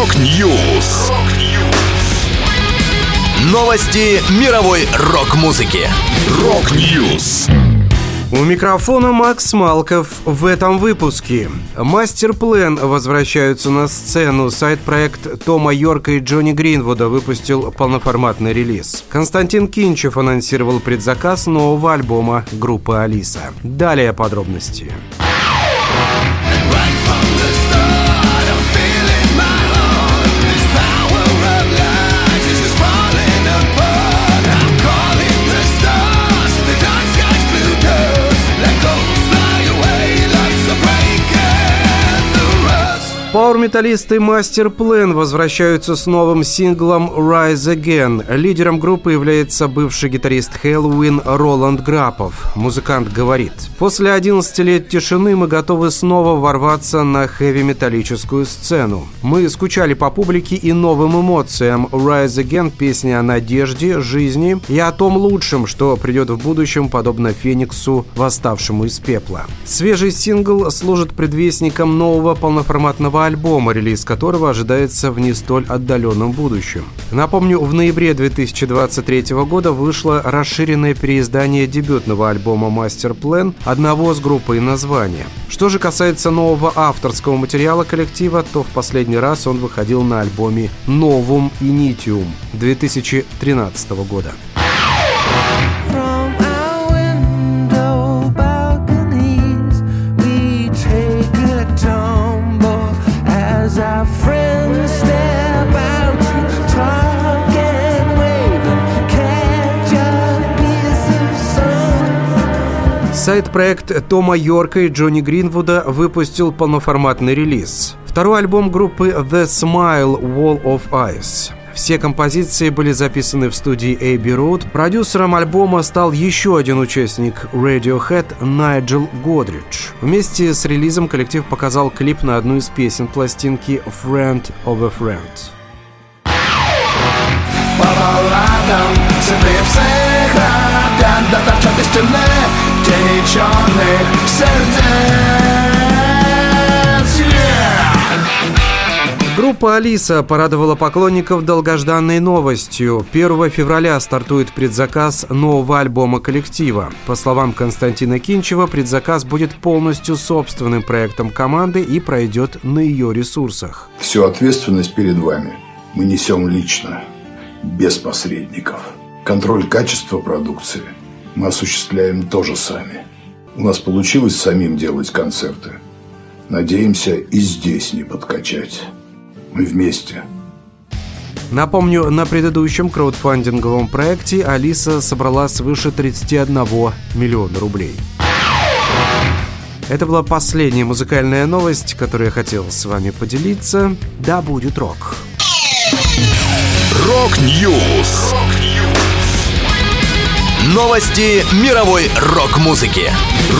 Rock News. Новости мировой рок-музыки. Rock News. У микрофона Макс Малков. В этом выпуске: Masterplan возвращаются на сцену. Сайд-проект Тома Йорка и Джонни Гринвуда выпустил полноформатный релиз. Константин Кинчев анонсировал предзаказ нового альбома группы Алиса. Далее подробности. Пауэр-металлисты Masterplan возвращаются с новым синглом «Rise Again». Лидером группы является бывший гитарист Хэллоуин Роланд Грапов. Музыкант говорит: «После 11 лет тишины мы готовы снова ворваться на хэви-металлическую сцену. Мы скучали по публике и новым эмоциям. Rise Again – песня о надежде, жизни и о том лучшем, что придет в будущем, подобно Фениксу, восставшему из пепла». Свежий сингл служит предвестником нового полноформатного альбома, релиз которого ожидается в не столь отдаленном будущем. Напомню, в ноябре 2023 года вышло расширенное переиздание дебютного альбома Masterplan, одного с группой названия. Что же касается нового авторского материала коллектива, то в последний раз он выходил на альбоме Новум Инитиум 2013 года. Сайд-проект Тома Йорка и Джонни Гринвуда выпустил полноформатный релиз. Второй альбом группы The Smile Wall of Ice. Все композиции были записаны в студии Abbey Road. Продюсером альбома стал еще один участник Radiohead Найджел Годрич. Вместе с релизом коллектив показал клип на одну из песен пластинки Friend of a Friend. Группа «Алиса» порадовала поклонников долгожданной новостью. 1 февраля стартует предзаказ нового альбома коллектива. По словам Константина Кинчева, предзаказ будет полностью собственным проектом команды и пройдет на ее ресурсах. Всю ответственность перед вами мы несем лично, без посредников. Контроль качества продукции мы осуществляем тоже сами. У нас получилось самим делать концерты. Надеемся и здесь не подкачать. Мы вместе. Напомню, на предыдущем краудфандинговом проекте Алиса собрала свыше 31 миллиона рублей. Это была последняя музыкальная новость, которую я хотел с вами поделиться. Да будет рок. Rock News. Новости мировой рок-музыки.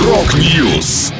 Rock News.